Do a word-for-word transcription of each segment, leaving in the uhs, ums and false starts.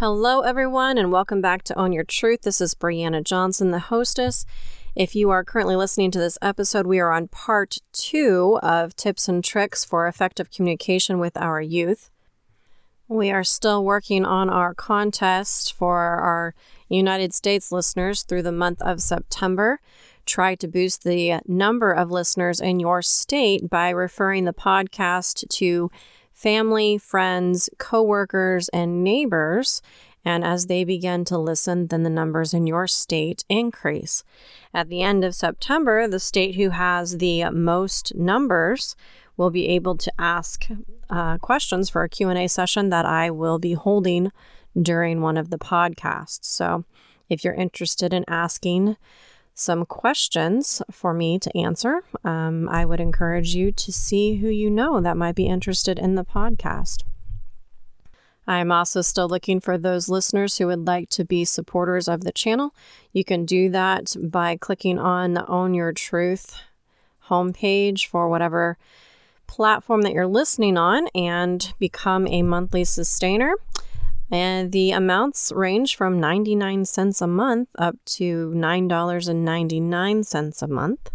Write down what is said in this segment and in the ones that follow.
Hello, everyone, and welcome back to Own Your Truth. This is Brianna Johnson, the hostess. If you are currently listening to this episode, we are on part two of tips and tricks for effective communication with our youth. We are still working on our contest for our United States listeners through the month of September. Try to boost the number of listeners in your state by referring the podcast to family, friends, coworkers, and neighbors. And as they begin to listen, then the numbers in your state increase. At the end of September, the state who has the most numbers will be able to ask uh, questions for a Q and A session that I will be holding during one of the podcasts. So if you're interested in asking some questions for me to answer, um, I would encourage you to see who you know that might be interested in the podcast. I'm also still looking for those listeners who would like to be supporters of the channel. You can do that by clicking on the Own Your Truth homepage for whatever platform that you're listening on and become a monthly sustainer. And the amounts range from ninety-nine cents a month up to nine dollars and ninety-nine cents a month.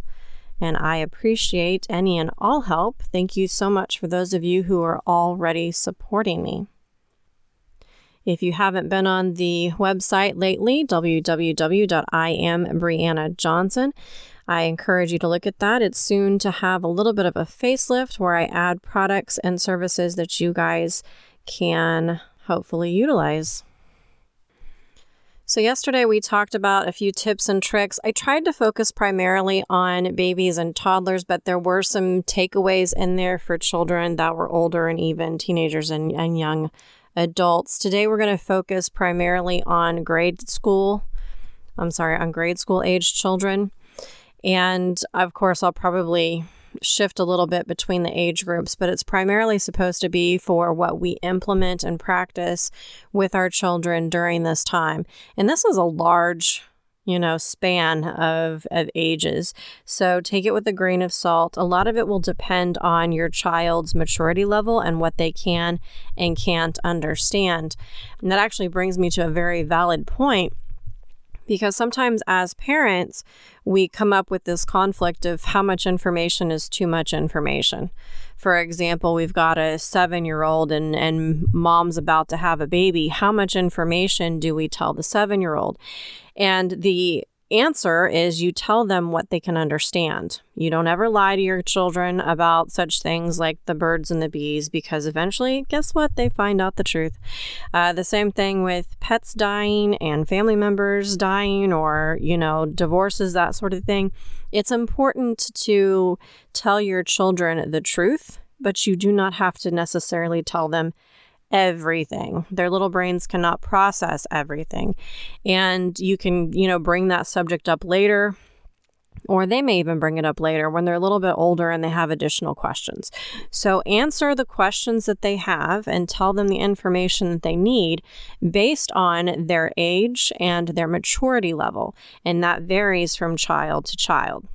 And I appreciate any and all help. Thank you so much for those of you who are already supporting me. If you haven't been on the website lately, w w w dot i am brianna johnson, I encourage you to look at that. It's soon to have a little bit of a facelift where I add products and services that you guys can hopefully utilize. So yesterday we talked about a few tips and tricks. I tried to focus primarily on babies and toddlers, but there were some takeaways in there for children that were older and even teenagers and, and young adults. Today we're going to focus primarily on grade school. I'm sorry, on grade school age children. And of course, I'll probably shift a little bit between the age groups, but it's primarily supposed to be for what we implement and practice with our children during this time. And this is a large, you know, span of, of ages. So take it with a grain of salt. A lot of it will depend on your child's maturity level and what they can and can't understand. And that actually brings me to a very valid point, because sometimes as parents, we come up with this conflict of how much information is too much information. For example, we've got a seven-year-old and, and mom's about to have a baby. How much information do we tell the seven-year-old? And the answer is you tell them what they can understand. You don't ever lie to your children about such things like the birds and the bees, because eventually, guess what? They find out the truth. Uh, the same thing with pets dying and family members dying or, you know, divorces, that sort of thing. It's important to tell your children the truth, but you do not have to necessarily tell them everything. Their little brains cannot process everything. And you can, you know, bring that subject up later, or they may even bring it up later when they're a little bit older and they have additional questions. So answer the questions that they have and tell them the information that they need based on their age and their maturity level. And that varies from child to child.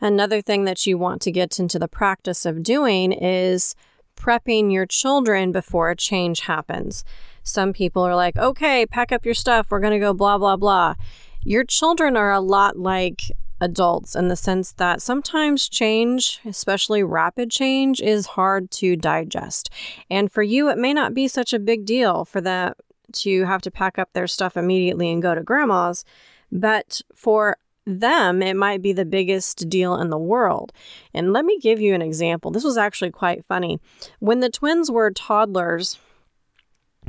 Another thing that you want to get into the practice of doing is prepping your children before a change happens. Some people are like, okay, pack up your stuff. We're going to go blah, blah, blah. Your children are a lot like adults in the sense that sometimes change, especially rapid change, is hard to digest. And for you, it may not be such a big deal for them to have to pack up their stuff immediately and go to grandma's. But for them, it might be the biggest deal in the world. And let me give you an example. This was actually quite funny. When the twins were toddlers,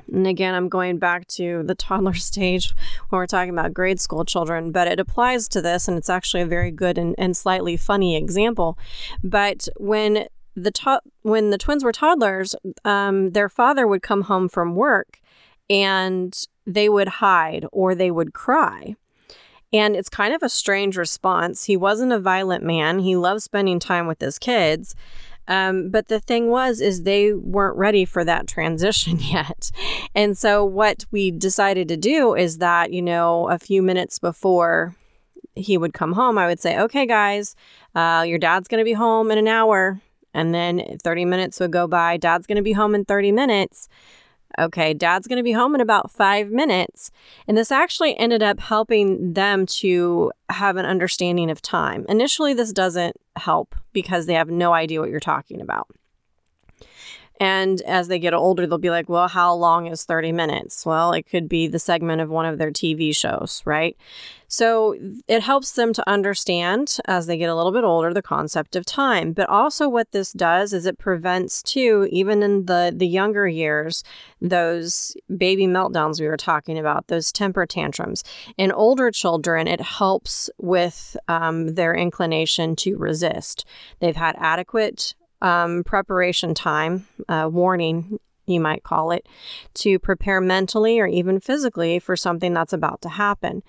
and again, I'm going back to the toddler stage when we're talking about grade school children, but it applies to this, and it's actually a very good and, and slightly funny example. But when the to- when the twins were toddlers, um, their father would come home from work, and they would hide or they would cry. And it's kind of a strange response. He wasn't a violent man. He loved spending time with his kids. Um, but the thing was, is they weren't ready for that transition yet. And so what we decided to do is that, you know, a few minutes before he would come home, I would say, okay, guys, uh, your dad's going to be home in an hour. And then thirty minutes would go by. Dad's going to be home in thirty minutes. okay, dad's going to be home in about five minutes. And this actually ended up helping them to have an understanding of time. Initially, this doesn't help because they have no idea what you're talking about. And as they get older, they'll be like, well, how long is thirty minutes? Well, it could be the segment of one of their T V shows, right? So it helps them to understand, as they get a little bit older, the concept of time. But also what this does is it prevents, too, even in the, the younger years, those baby meltdowns we were talking about, those temper tantrums. In older children, it helps with um, their inclination to resist. They've had adequate Um, preparation time, uh, warning, you might call it, to prepare mentally or even physically for something that's about to happen.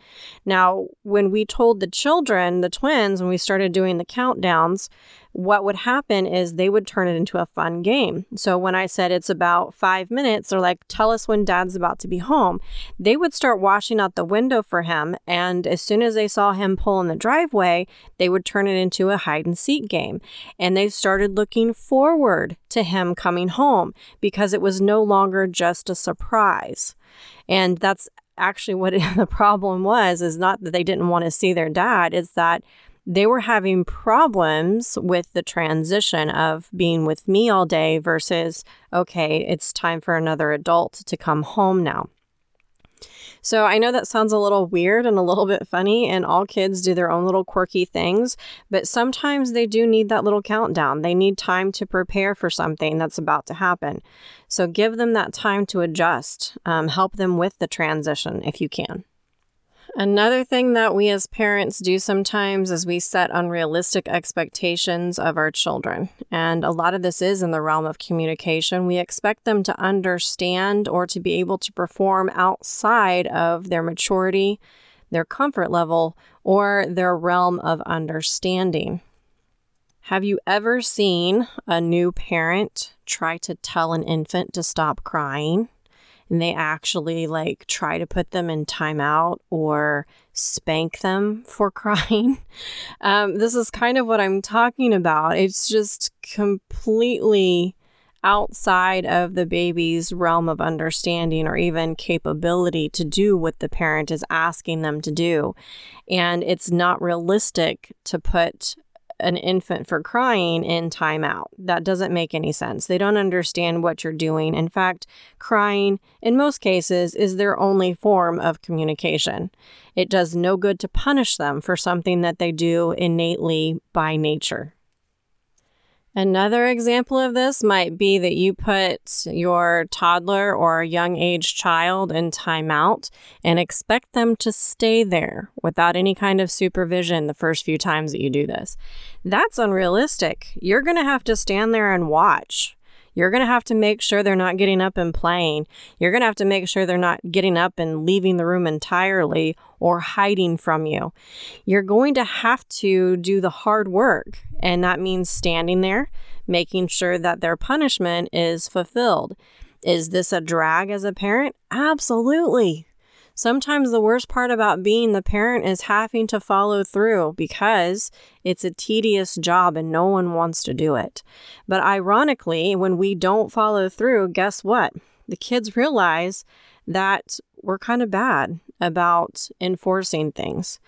Now, when we told the children, the twins, when we started doing the countdowns, what would happen is they would turn it into a fun game. So when I said it's about five minutes, they're like, tell us when dad's about to be home. They would start watching out the window for him. And as soon as they saw him pull in the driveway, they would turn it into a hide and seek game. And they started looking forward to him coming home because it was no longer just a surprise. And that's actually what the problem was, is not that they didn't want to see their dad, it's that they were having problems with the transition of being with me all day versus, okay, it's time for another adult to come home now. So I know that sounds a little weird and a little bit funny, and all kids do their own little quirky things, but sometimes they do need that little countdown. They need time to prepare for something that's about to happen. So give them that time to adjust. Um, help them with the transition if you can. Another thing that we as parents do sometimes is we set unrealistic expectations of our children. And a lot of this is in the realm of communication. We expect them to understand or to be able to perform outside of their maturity, their comfort level, or their realm of understanding. Have you ever seen a new parent try to tell an infant to stop crying? And they actually like try to put them in timeout or spank them for crying. Um, this is kind of what I'm talking about. It's just completely outside of the baby's realm of understanding or even capability to do what the parent is asking them to do. And it's not realistic to put an infant for crying in timeout. That doesn't make any sense. They don't understand what you're doing. In fact, crying in most cases is their only form of communication. It does no good to punish them for something that they do innately by nature. Another example of this might be that you put your toddler or young age child in timeout and expect them to stay there without any kind of supervision the first few times that you do this. That's unrealistic. You're going to have to stand there and watch. You're going to have to make sure they're not getting up and playing. You're going to have to make sure they're not getting up and leaving the room entirely or hiding from you. You're going to have to do the hard work, and that means standing there, making sure that their punishment is fulfilled. Is this a drag as a parent? Absolutely. Sometimes the worst part about being the parent is having to follow through because it's a tedious job and no one wants to do it. But ironically, when we don't follow through, guess what? The kids realize that we're kind of bad about enforcing things.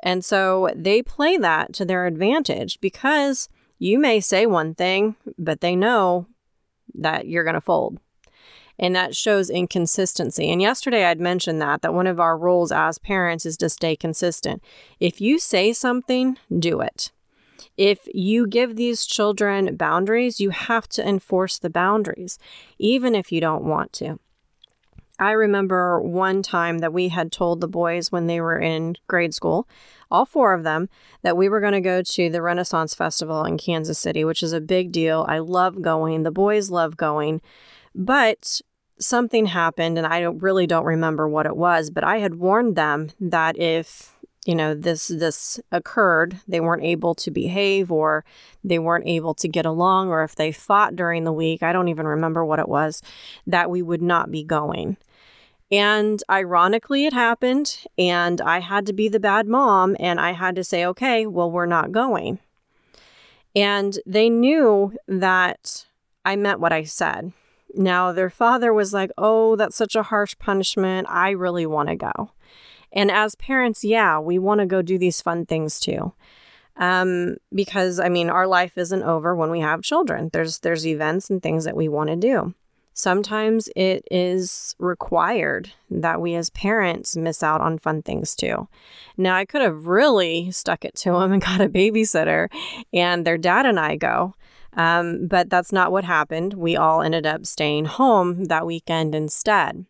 And so they play that to their advantage because you may say one thing, but they know that you're going to fold. And that shows inconsistency. And yesterday I'd mentioned that, that one of our roles as parents is to stay consistent. If you say something, do it. If you give these children boundaries, you have to enforce the boundaries, even if you don't want to. I remember one time that we had told the boys when they were in grade school, all four of them, that we were going to go to the Renaissance Festival in Kansas City, which is a big deal. I love going. The boys love going. But something happened, and I don't, really don't remember what it was, but I had warned them that if, you know, this this occurred, they weren't able to behave or they weren't able to get along, or if they fought during the week, I don't even remember what it was, that we would not be going. And ironically, it happened, and I had to be the bad mom, and I had to say, okay, well, we're not going. And they knew that I meant what I said. Now, their father was like, oh, that's such a harsh punishment. I really want to go. And as parents, yeah, we want to go do these fun things too. Um, because, I mean, our life isn't over when we have children. There's there's events and things that we want to do. Sometimes it is required that we as parents miss out on fun things too. Now, I could have really stuck it to them and got a babysitter and their dad and I go. Um, but that's not what happened. We all ended up staying home that weekend instead.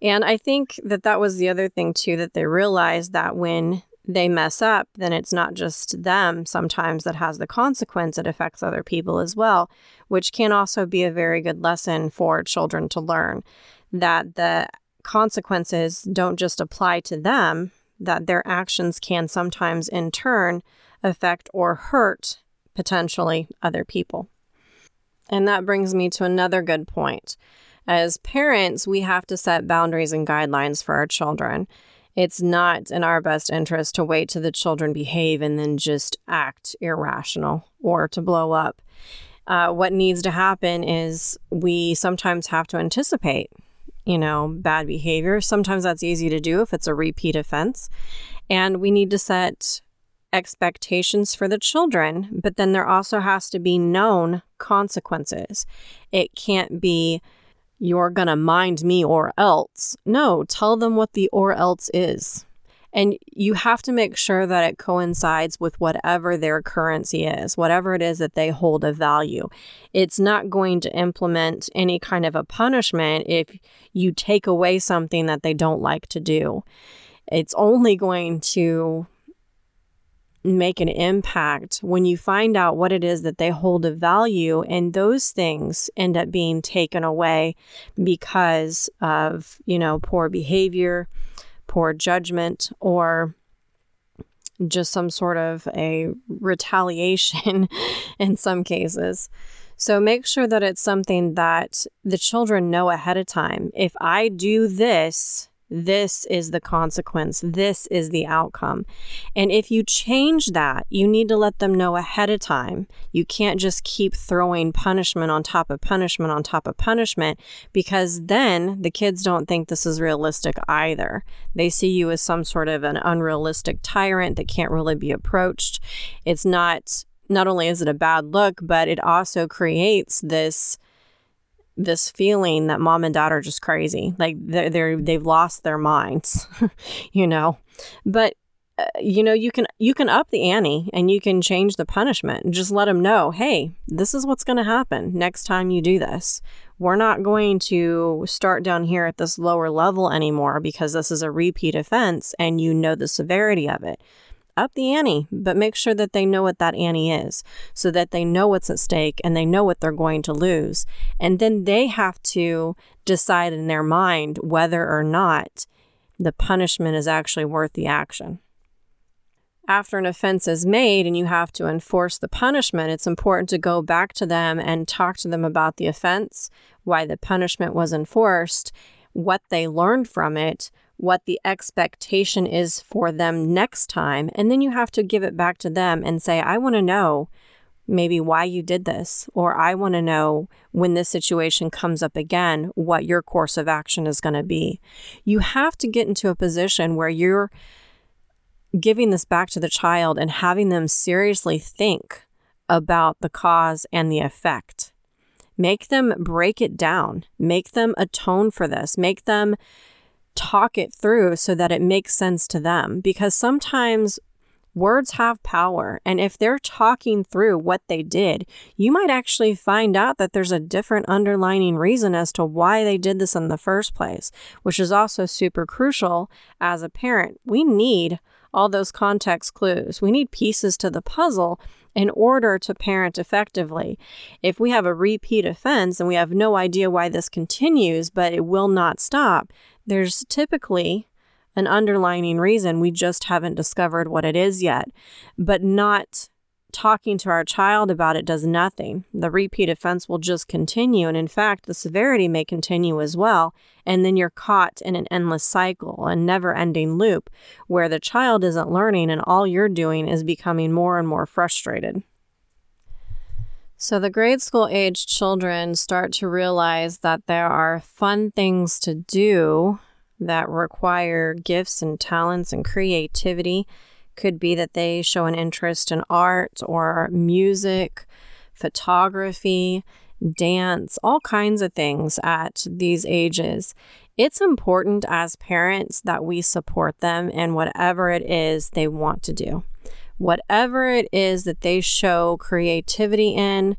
And I think that that was the other thing too, that they realized that when they mess up, then it's not just them sometimes that has the consequence. It affects other people as well, which can also be a very good lesson for children to learn, that the consequences don't just apply to them, that their actions can sometimes in turn affect or hurt potentially other people. And that brings me to another good point. As parents, we have to set boundaries and guidelines for our children. It's not in our best interest to wait till the children behave and then just act irrational or to blow up. Uh, what needs to happen is we sometimes have to anticipate, you know, bad behavior. Sometimes that's easy to do if it's a repeat offense. And we need to set expectations for the children, but then there also has to be known consequences. It can't be, you're gonna mind me or else. No, tell them what the or else is. And you have to make sure that it coincides with whatever their currency is, whatever it is that they hold of value. It's not going to implement any kind of a punishment if you take away something that they don't like to do. It's only going to make an impact when you find out what it is that they hold of value, and those things end up being taken away because of, you know, poor behavior, poor judgment, or just some sort of a retaliation in some cases. So make sure that it's something that the children know ahead of time. If I do this, this is the consequence. This is the outcome. And if you change that, you need to let them know ahead of time. You can't just keep throwing punishment on top of punishment on top of punishment, because then the kids don't think this is realistic either. They see you as some sort of an unrealistic tyrant that can't really be approached. It's not, not only is it a bad look, but it also creates this this feeling that mom and dad are just crazy, like they're, they're they've lost their minds, you know. But uh, you know, you can you can up the ante and you can change the punishment. Just let them know, hey, this is what's going to happen next time you do this. We're not going to start down here at this lower level anymore because this is a repeat offense and you know the severity of it. Up the ante, but make sure that they know what that ante is so that they know what's at stake and they know what they're going to lose. And then they have to decide in their mind whether or not the punishment is actually worth the action. After an offense is made and you have to enforce the punishment, it's important to go back to them and talk to them about the offense, why the punishment was enforced, what they learned from it, what the expectation is for them next time. And then you have to give it back to them and say, I want to know maybe why you did this, or I want to know when this situation comes up again, what your course of action is going to be. You have to get into a position where you're giving this back to the child and having them seriously think about the cause and the effect. Make them break it down. Make them atone for this. Make them talk it through so that it makes sense to them, because sometimes words have power. And if they're talking through what they did, you might actually find out that there's a different underlining reason as to why they did this in the first place, which is also super crucial as a parent. We need all those context clues. We need pieces to the puzzle in order to parent effectively. If we have a repeat offense and we have no idea why this continues, but it will not stop, there's typically an underlining reason. We just haven't discovered what it is yet. But not talking to our child about it does nothing. The repeat offense will just continue. And in fact, the severity may continue as well. And then you're caught in an endless cycle, a never-ending loop where the child isn't learning and all you're doing is becoming more and more frustrated. So the grade school age children start to realize that there are fun things to do that require gifts and talents and creativity. Could be that they show an interest in art or music, photography, dance, all kinds of things at these ages. It's important as parents that we support them in whatever it is they want to do. Whatever it is that they show creativity in,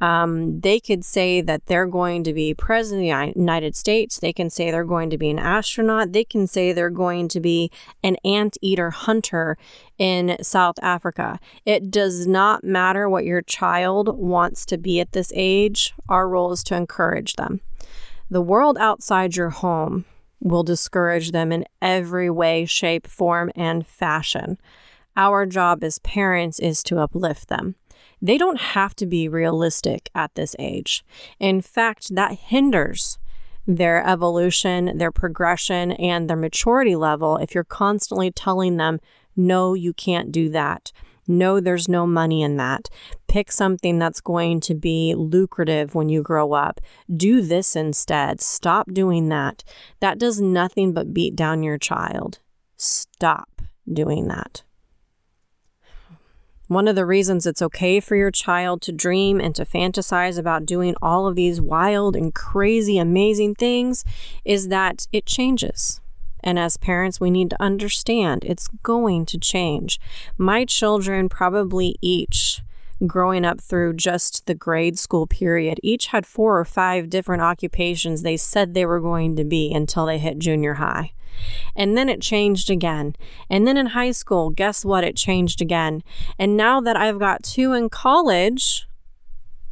um, they could say that they're going to be president of the United States. They can say they're going to be an astronaut. They can say they're going to be an anteater hunter in South Africa. It does not matter what your child wants to be at this age. Our role is to encourage them. The world outside your home will discourage them in every way, shape, form, and fashion. Our job as parents is to uplift them. They don't have to be realistic at this age. In fact, that hinders their evolution, their progression, and their maturity level if you're constantly telling them, no, you can't do that. No, there's no money in that. Pick something that's going to be lucrative when you grow up. Do this instead. Stop doing that. That does nothing but beat down your child. Stop doing that. One of the reasons it's okay for your child to dream and to fantasize about doing all of these wild and crazy, amazing things is that it changes. And as parents, we need to understand it's going to change. My children probably each, growing up through just the grade school period, each had four or five different occupations they said they were going to be until they hit junior high. And then it changed again. And then in high school, guess what? It changed again. And now that I've got two in college,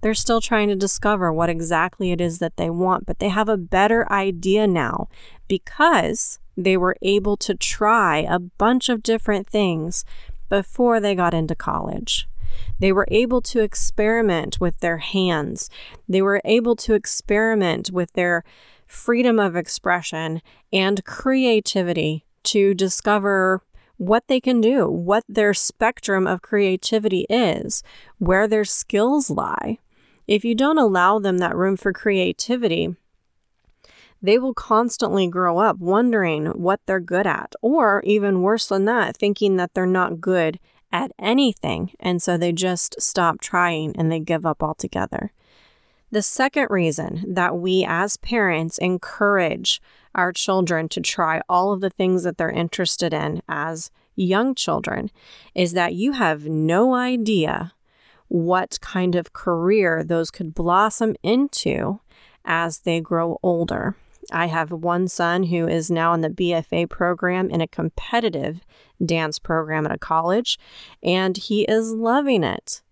they're still trying to discover what exactly it is that they want, but they have a better idea now because they were able to try a bunch of different things before they got into college. They were able to experiment with their hands. They were able to experiment with their freedom of expression and creativity to discover what they can do, what their spectrum of creativity is, where their skills lie. If you don't allow them that room for creativity, they will constantly grow up wondering what they're good at, or even worse than that, thinking that they're not good at anything, and so they just stop trying and they give up altogether. The second reason that we as parents encourage our children to try all of the things that they're interested in as young children is that you have no idea what kind of career those could blossom into as they grow older. I have one son who is now in the B F A program in a competitive dance program at a college, and he is loving it.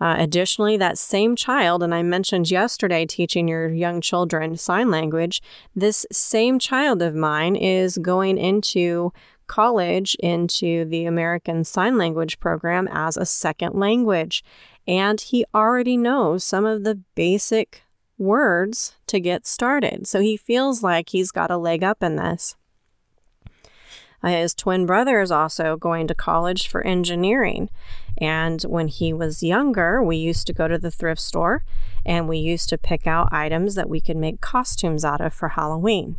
Uh, additionally, that same child, and I mentioned yesterday teaching your young children sign language, this same child of mine is going into college into the American Sign Language program as a second language, and he already knows some of the basic words to get started. So he feels like he's got a leg up in this. His twin brother is also going to college for engineering. And when he was younger, we used to go to the thrift store and we used to pick out items that we could make costumes out of for Halloween.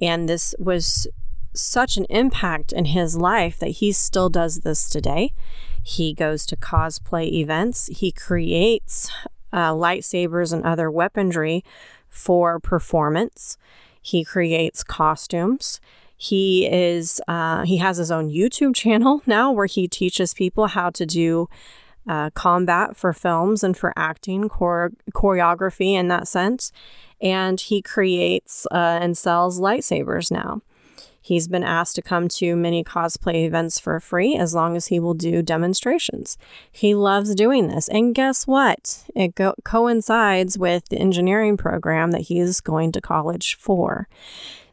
And this was such an impact in his life that he still does this today. He goes to cosplay events. He creates uh, lightsabers and other weaponry for performance. He creates costumes. He is uh, he has his own YouTube channel now where he teaches people how to do uh, combat for films and for acting, chore- choreography in that sense. And he creates uh, and sells lightsabers now. He's been asked to come to many cosplay events for free as long as he will do demonstrations. He loves doing this. And guess what? It go- coincides with the engineering program that he is going to college for.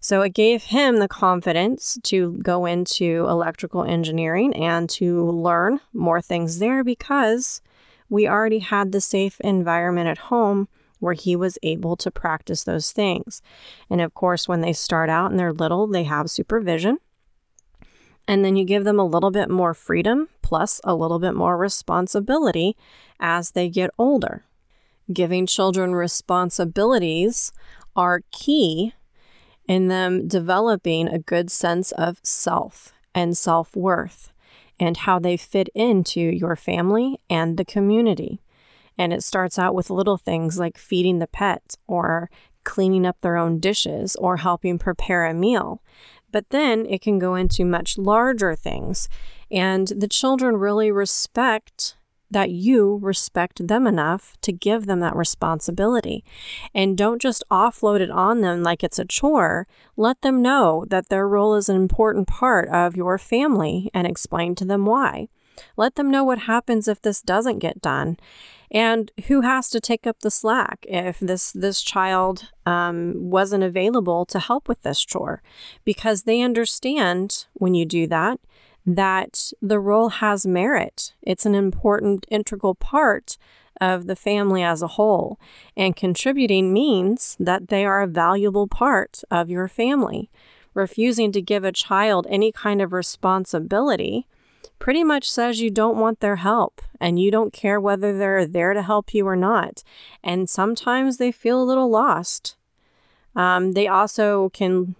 So it gave him the confidence to go into electrical engineering and to learn more things there because we already had the safe environment at home where he was able to practice those things. And of course, when they start out and they're little, they have supervision. And then you give them a little bit more freedom plus a little bit more responsibility as they get older. giving children responsibilities are key in them developing a good sense of self and self-worth and how they fit into your family and the community. And it starts out with little things like feeding the pet or cleaning up their own dishes or helping prepare a meal. But then it can go into much larger things. And the children really respect that you respect them enough to give them that responsibility. And don't just offload it on them like it's a chore. Let them know that their role is an important part of your family and explain to them why. Let them know what happens if this doesn't get done and who has to take up the slack if this, this child um, wasn't available to help with this chore, because they understand when you do that, that the role has merit. It's an important, integral part of the family as a whole, and contributing means that they are a valuable part of your family. Refusing to give a child any kind of responsibility pretty much says you don't want their help and you don't care whether they're there to help you or not. And sometimes they feel a little lost. Um, they also can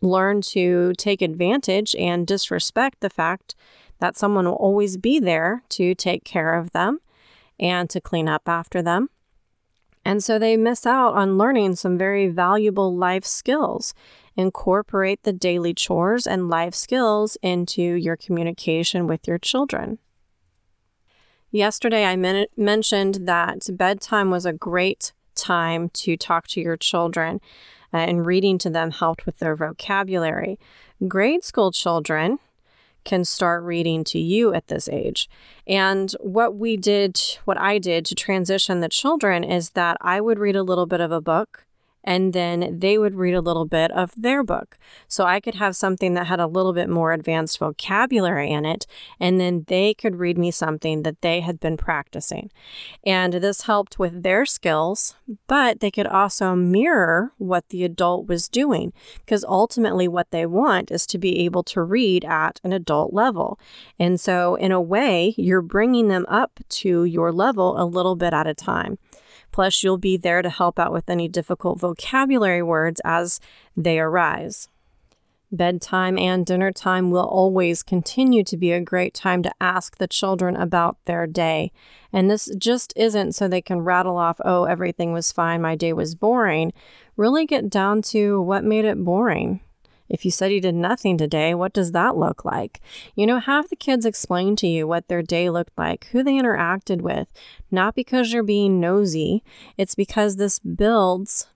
learn to take advantage and disrespect the fact that someone will always be there to take care of them and to clean up after them. And so they miss out on learning some very valuable life skills. Incorporate the daily chores and life skills into your communication with your children. Yesterday, I men- mentioned that bedtime was a great time to talk to your children, uh, and reading to them helped with their vocabulary. Grade school children can start reading to you at this age. And what we did, what I did to transition the children is that I would read a little bit of a book and then they would read a little bit of their book. So I could have something that had a little bit more advanced vocabulary in it, and then they could read me something that they had been practicing. And this helped with their skills, but they could also mirror what the adult was doing, because ultimately what they want is to be able to read at an adult level. And so in a way, you're bringing them up to your level a little bit at a time. Plus, you'll be there to help out with any difficult vocabulary words as they arise. Bedtime and dinner time will always continue to be a great time to ask the children about their day. And this just isn't so they can rattle off, oh, everything was fine, my day was boring. Really get down to what made it boring. If you said you did nothing today, what does that look like? You know, have the kids explain to you what their day looked like, who they interacted with, not because you're being nosy. It's because this builds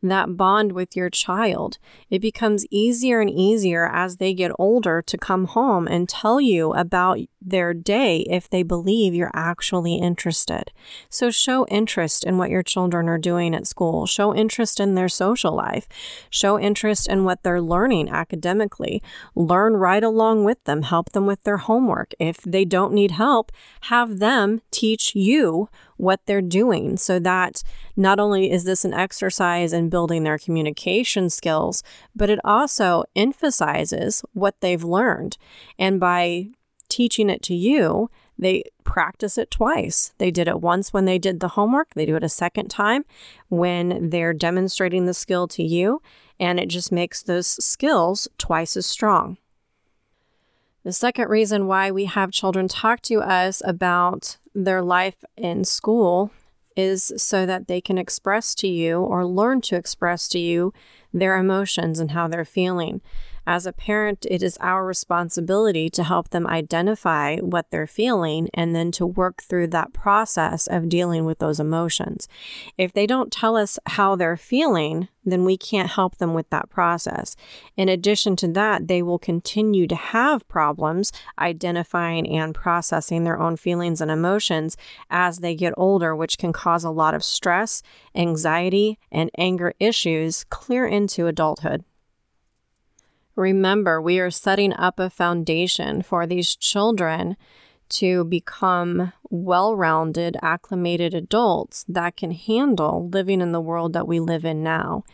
that bond with your child. It becomes easier and easier as they get older to come home and tell you about their day if they believe you're actually interested. So show interest in what your children are doing at school. Show interest in their social life. Show interest in what they're learning academically. Learn right along with them. Help them with their homework. If they don't need help, have them teach you what they're doing, so that not only is this an exercise in building their communication skills, but it also emphasizes what they've learned. And by teaching it to you, they practice it twice. They did it once when they did the homework. They do it a second time when they're demonstrating the skill to you, and it just makes those skills twice as strong. The second reason why we have children talk to us about their life in school is so that they can express to you or learn to express to you their emotions and how they're feeling. As a parent, it is our responsibility to help them identify what they're feeling and then to work through that process of dealing with those emotions. If they don't tell us how they're feeling, then we can't help them with that process. In addition to that, they will continue to have problems identifying and processing their own feelings and emotions as they get older, which can cause a lot of stress, anxiety, and anger issues clear into adulthood. Remember, we are setting up a foundation for these children to become well-rounded, acclimated adults that can handle living in the world that we live in now.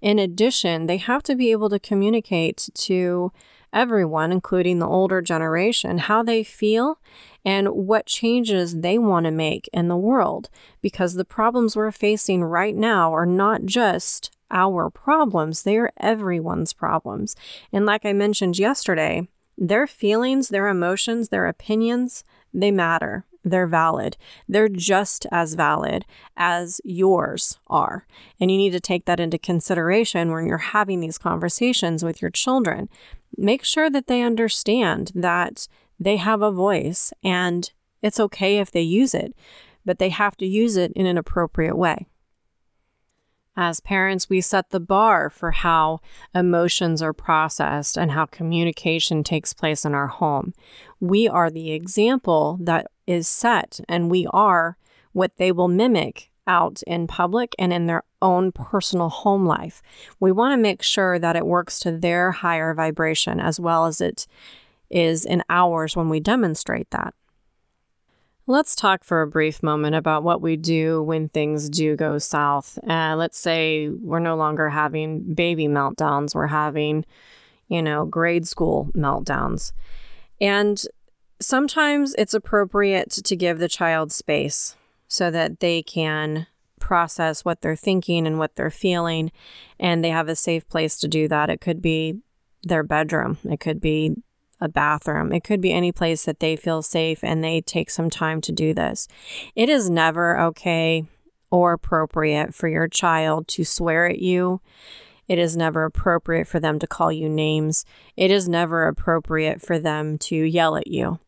In addition, they have to be able to communicate to everyone, including the older generation, how they feel and what changes they want to make in the world, because the problems we're facing right now are not just our problems, they are everyone's problems. And like I mentioned yesterday, their feelings, their emotions, their opinions, they matter. They're valid. They're just as valid as yours are. And you need to take that into consideration when you're having these conversations with your children. Make sure that they understand that they have a voice and it's okay if they use it, but they have to use it in an appropriate way. As parents, we set the bar for how emotions are processed and how communication takes place in our home. We are the example that is set, and we are what they will mimic out in public and in their own personal home life. We want to make sure that it works to their higher vibration as well as it is in ours when we demonstrate that. Let's talk for a brief moment about what we do when things do go south. Uh, let's say we're no longer having baby meltdowns. We're having, you know, grade school meltdowns. And sometimes it's appropriate to give the child space so that they can process what they're thinking and what they're feeling, and they have a safe place to do that. It could be their bedroom. It could be a bathroom. It could be any place that they feel safe and they take some time to do this. It is never okay or appropriate for your child to swear at you. It is never appropriate for them to call you names. It is never appropriate for them to yell at you.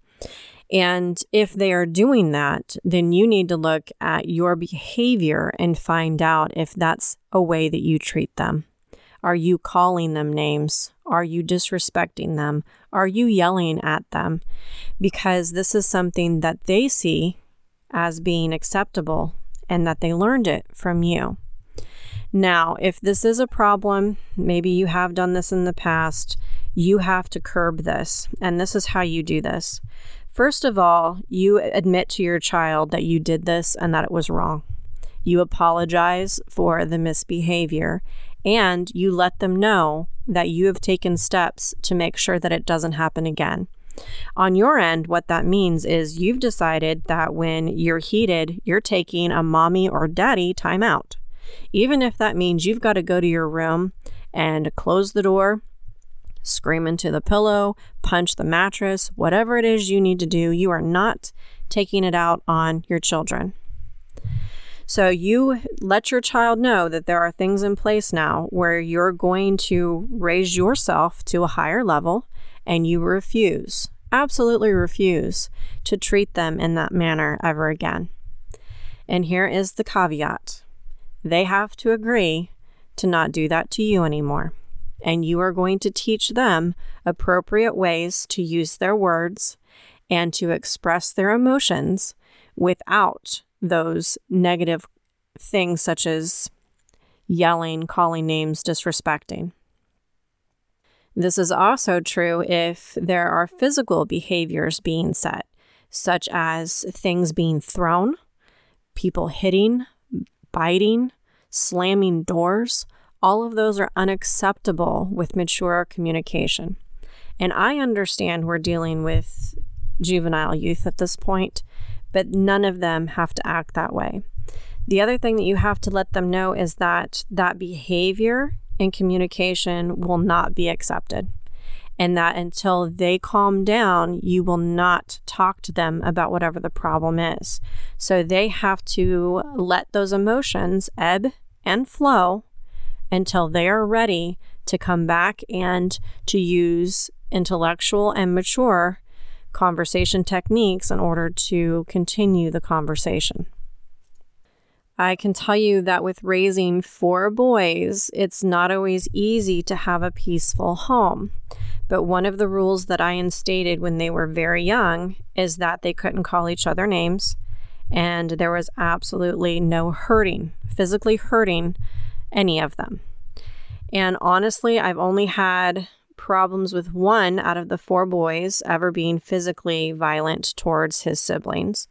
And if they are doing that, then you need to look at your behavior and find out if that's a way that you treat them. Are you calling them names? Are you disrespecting them? Are you yelling at them? Because this is something that they see as being acceptable and that they learned it from you. Now, if this is a problem, maybe you have done this in the past, you have to curb this. And this is how you do this. First of all, you admit to your child that you did this and that it was wrong. You apologize for the misbehavior. And you let them know that you have taken steps to make sure that it doesn't happen again. On your end, what that means is you've decided that when you're heated, you're taking a mommy or daddy time out. Even if that means you've got to go to your room and close the door, scream into the pillow, punch the mattress, whatever it is you need to do, you are not taking it out on your children. So you let your child know that there are things in place now where you're going to raise yourself to a higher level, and you refuse, absolutely refuse, to treat them in that manner ever again. And here is the caveat. They have to agree to not do that to you anymore. And you are going to teach them appropriate ways to use their words and to express their emotions without those negative things such as yelling, calling names, disrespecting. This is also true if there are physical behaviors being set, such as things being thrown, people hitting, biting, slamming doors. All of those are unacceptable with mature communication. And I understand we're dealing with juvenile youth at this point, but none of them have to act that way. The other thing that you have to let them know is that that behavior and communication will not be accepted, and that until they calm down, you will not talk to them about whatever the problem is. So they have to let those emotions ebb and flow until they are ready to come back and to use intellectual and mature conversation techniques in order to continue the conversation. I can tell you that with raising four boys, it's not always easy to have a peaceful home. But one of the rules that I instated when they were very young is that they couldn't call each other names, and there was absolutely no hurting, physically hurting any of them. And honestly, I've only had problems with one out of the four boys ever being physically violent towards his siblings.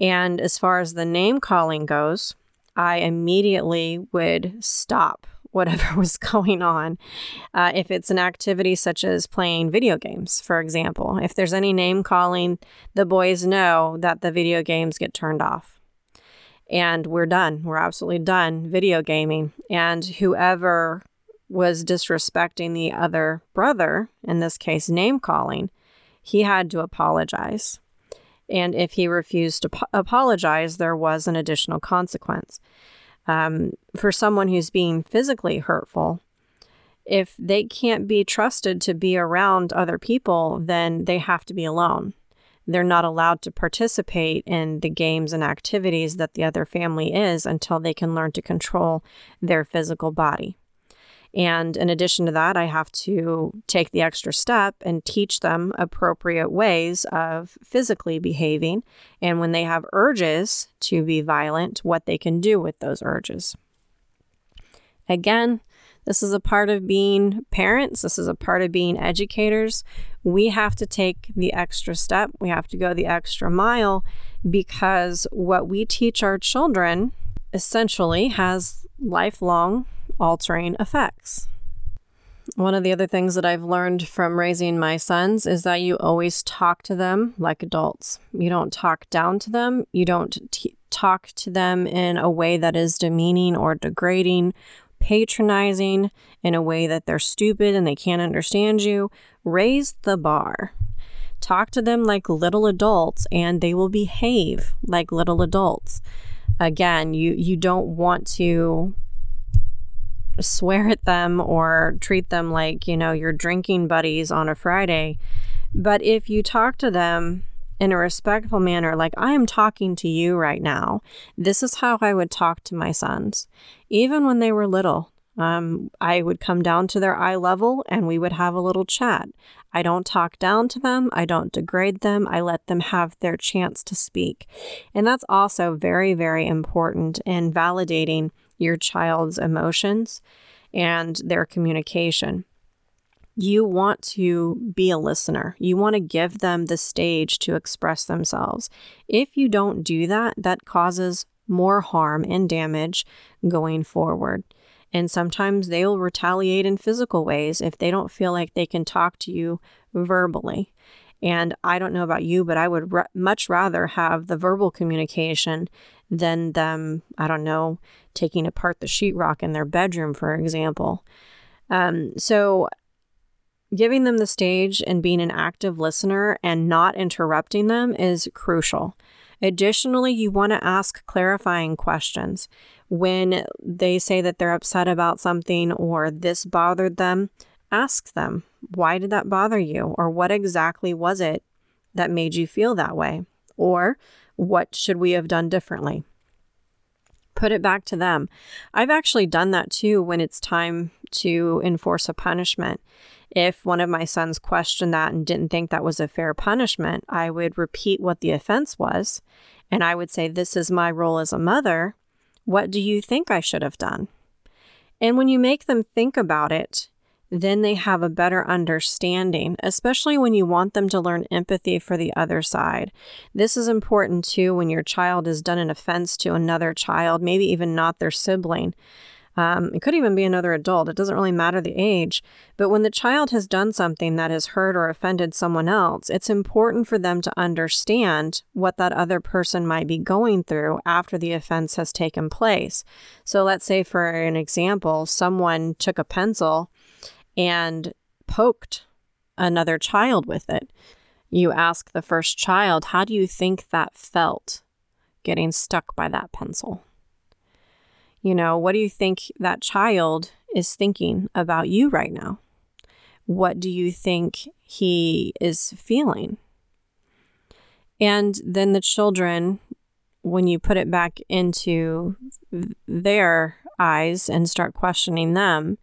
And as far as the name calling goes, I immediately would stop whatever was going on. Uh, if it's an activity such as playing video games, for example, if there's any name calling, the boys know that the video games get turned off. And we're done. We're absolutely done video gaming. And whoever was disrespecting the other brother, in this case, name calling, he had to apologize. And if he refused to po- apologize, there was an additional consequence. Um, for someone who's being physically hurtful, if they can't be trusted to be around other people, then they have to be alone. They're not allowed to participate in the games and activities that the other family is until they can learn to control their physical body. And in addition to that, I have to take the extra step and teach them appropriate ways of physically behaving. And when they have urges to be violent, what they can do with those urges. Again, this is a part of being parents. This is a part of being educators. We have to take the extra step. We have to go the extra mile because what we teach our children essentially has lifelong altering effects. One of the other things that I've learned from raising my sons is that you always talk to them like adults. You don't talk down to them. You don't t- talk to them in a way that is demeaning or degrading, patronizing, in a way that they're stupid and they can't understand you. Raise the bar. Talk to them like little adults and they will behave like little adults. Again, you, you don't want to swear at them or treat them like, you know, your drinking buddies on a Friday. But if you talk to them in a respectful manner, like I am talking to you right now, this is how I would talk to my sons. Even when they were little, um, I would come down to their eye level and we would have a little chat. I don't talk down to them. I don't degrade them. I let them have their chance to speak. And that's also very, very important in validating your child's emotions and their communication. You want to be a listener. You want to give them the stage to express themselves. If you don't do that, that causes more harm and damage going forward. And sometimes they will retaliate in physical ways if they don't feel like they can talk to you verbally. And I don't know about you, but I would re- much rather have the verbal communication than them, I don't know, taking apart the sheetrock in their bedroom, for example. Um, so giving them the stage and being an active listener and not interrupting them is crucial. Additionally, you want to ask clarifying questions. When they say that they're upset about something or this bothered them, ask them, why did that bother you? Or what exactly was it that made you feel that way? Or what should we have done differently? Put it back to them. I've actually done that too when it's time to enforce a punishment. If one of my sons questioned that and didn't think that was a fair punishment, I would repeat what the offense was. And I would say, this is my role as a mother. What do you think I should have done? And when you make them think about it, then they have a better understanding, especially when you want them to learn empathy for the other side. This is important too when your child has done an offense to another child, maybe even not their sibling. Um, it could even be another adult. It doesn't really matter the age. But when the child has done something that has hurt or offended someone else, it's important for them to understand what that other person might be going through after the offense has taken place. So let's say, for an example, someone took a pencil and poked another child with it. You ask the first child, how do you think that felt getting stuck by that pencil? You know, what do you think that child is thinking about you right now? What do you think he is feeling? And then the children, when you put it back into their eyes and start questioning them,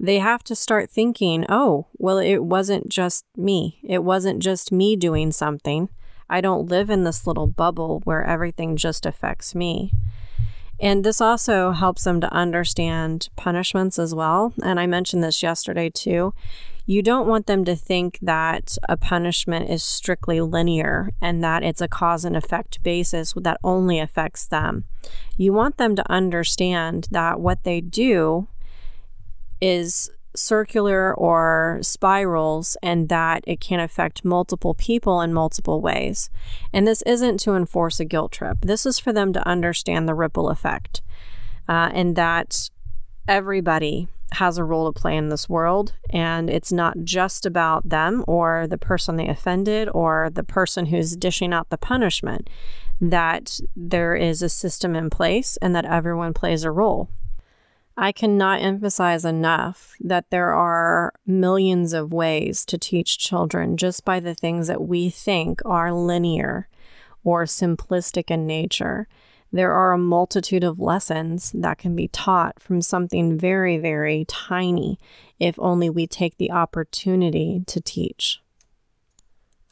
they have to start thinking, oh, well, it wasn't just me. It wasn't just me doing something. I don't live in this little bubble where everything just affects me. And this also helps them to understand punishments as well. And I mentioned this yesterday too. You don't want them to think that a punishment is strictly linear and that it's a cause and effect basis that only affects them. You want them to understand that what they do is circular or spirals, and that it can affect multiple people in multiple ways. And this isn't to enforce a guilt trip. This is for them to understand the ripple effect, uh, and that everybody has a role to play in this world, and it's not just about them or the person they offended or the person who's dishing out the punishment, that there is a system in place and that everyone plays a role. I cannot emphasize enough that there are millions of ways to teach children just by the things that we think are linear or simplistic in nature. There are a multitude of lessons that can be taught from something very, very tiny if only we take the opportunity to teach.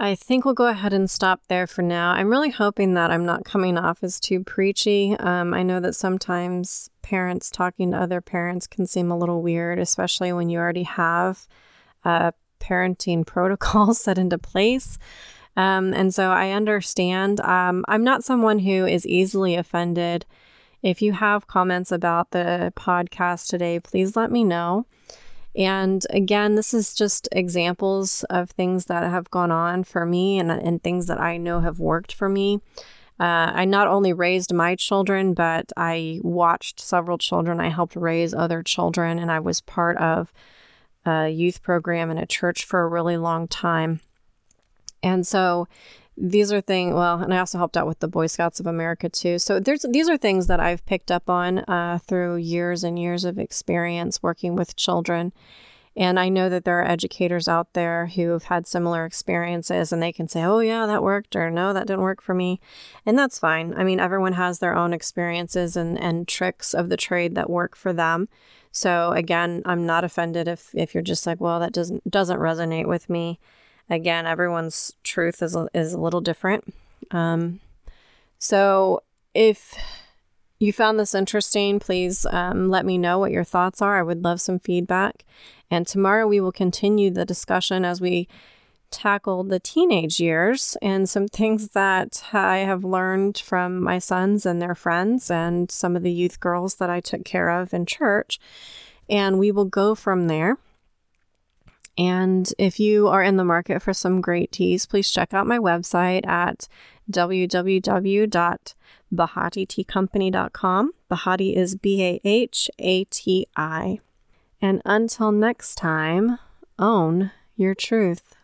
I think we'll go ahead and stop there for now. I'm really hoping that I'm not coming off as too preachy. Um, I know that sometimes parents talking to other parents can seem a little weird, especially when you already have uh, parenting protocols set into place. Um, and so I understand. Um, I'm not someone who is easily offended. If you have comments about the podcast today, please let me know. And again, this is just examples of things that have gone on for me and, and things that I know have worked for me. Uh, I not only raised my children, but I watched several children. I helped raise other children, and I was part of a youth program in a church for a really long time. And so these are things, well, and I also helped out with the Boy Scouts of America too. So there's these are things that I've picked up on uh, through years and years of experience working with children. And I know that there are educators out there who have had similar experiences, and they can say, oh yeah, that worked, or no, that didn't work for me. And that's fine. I mean, everyone has their own experiences and, and tricks of the trade that work for them. So again, I'm not offended if, if you're just like, well, that doesn't doesn't resonate with me. Again, everyone's truth is a, is a little different. Um, so if you found this interesting, please um, let me know what your thoughts are. I would love some feedback. And tomorrow we will continue the discussion as we tackle the teenage years and some things that I have learned from my sons and their friends and some of the youth girls that I took care of in church. And we will go from there. And if you are in the market for some great teas, please check out my website at w w w dot bahati tea company dot com. Bahati is B A H A T I. And until next time, own your truth.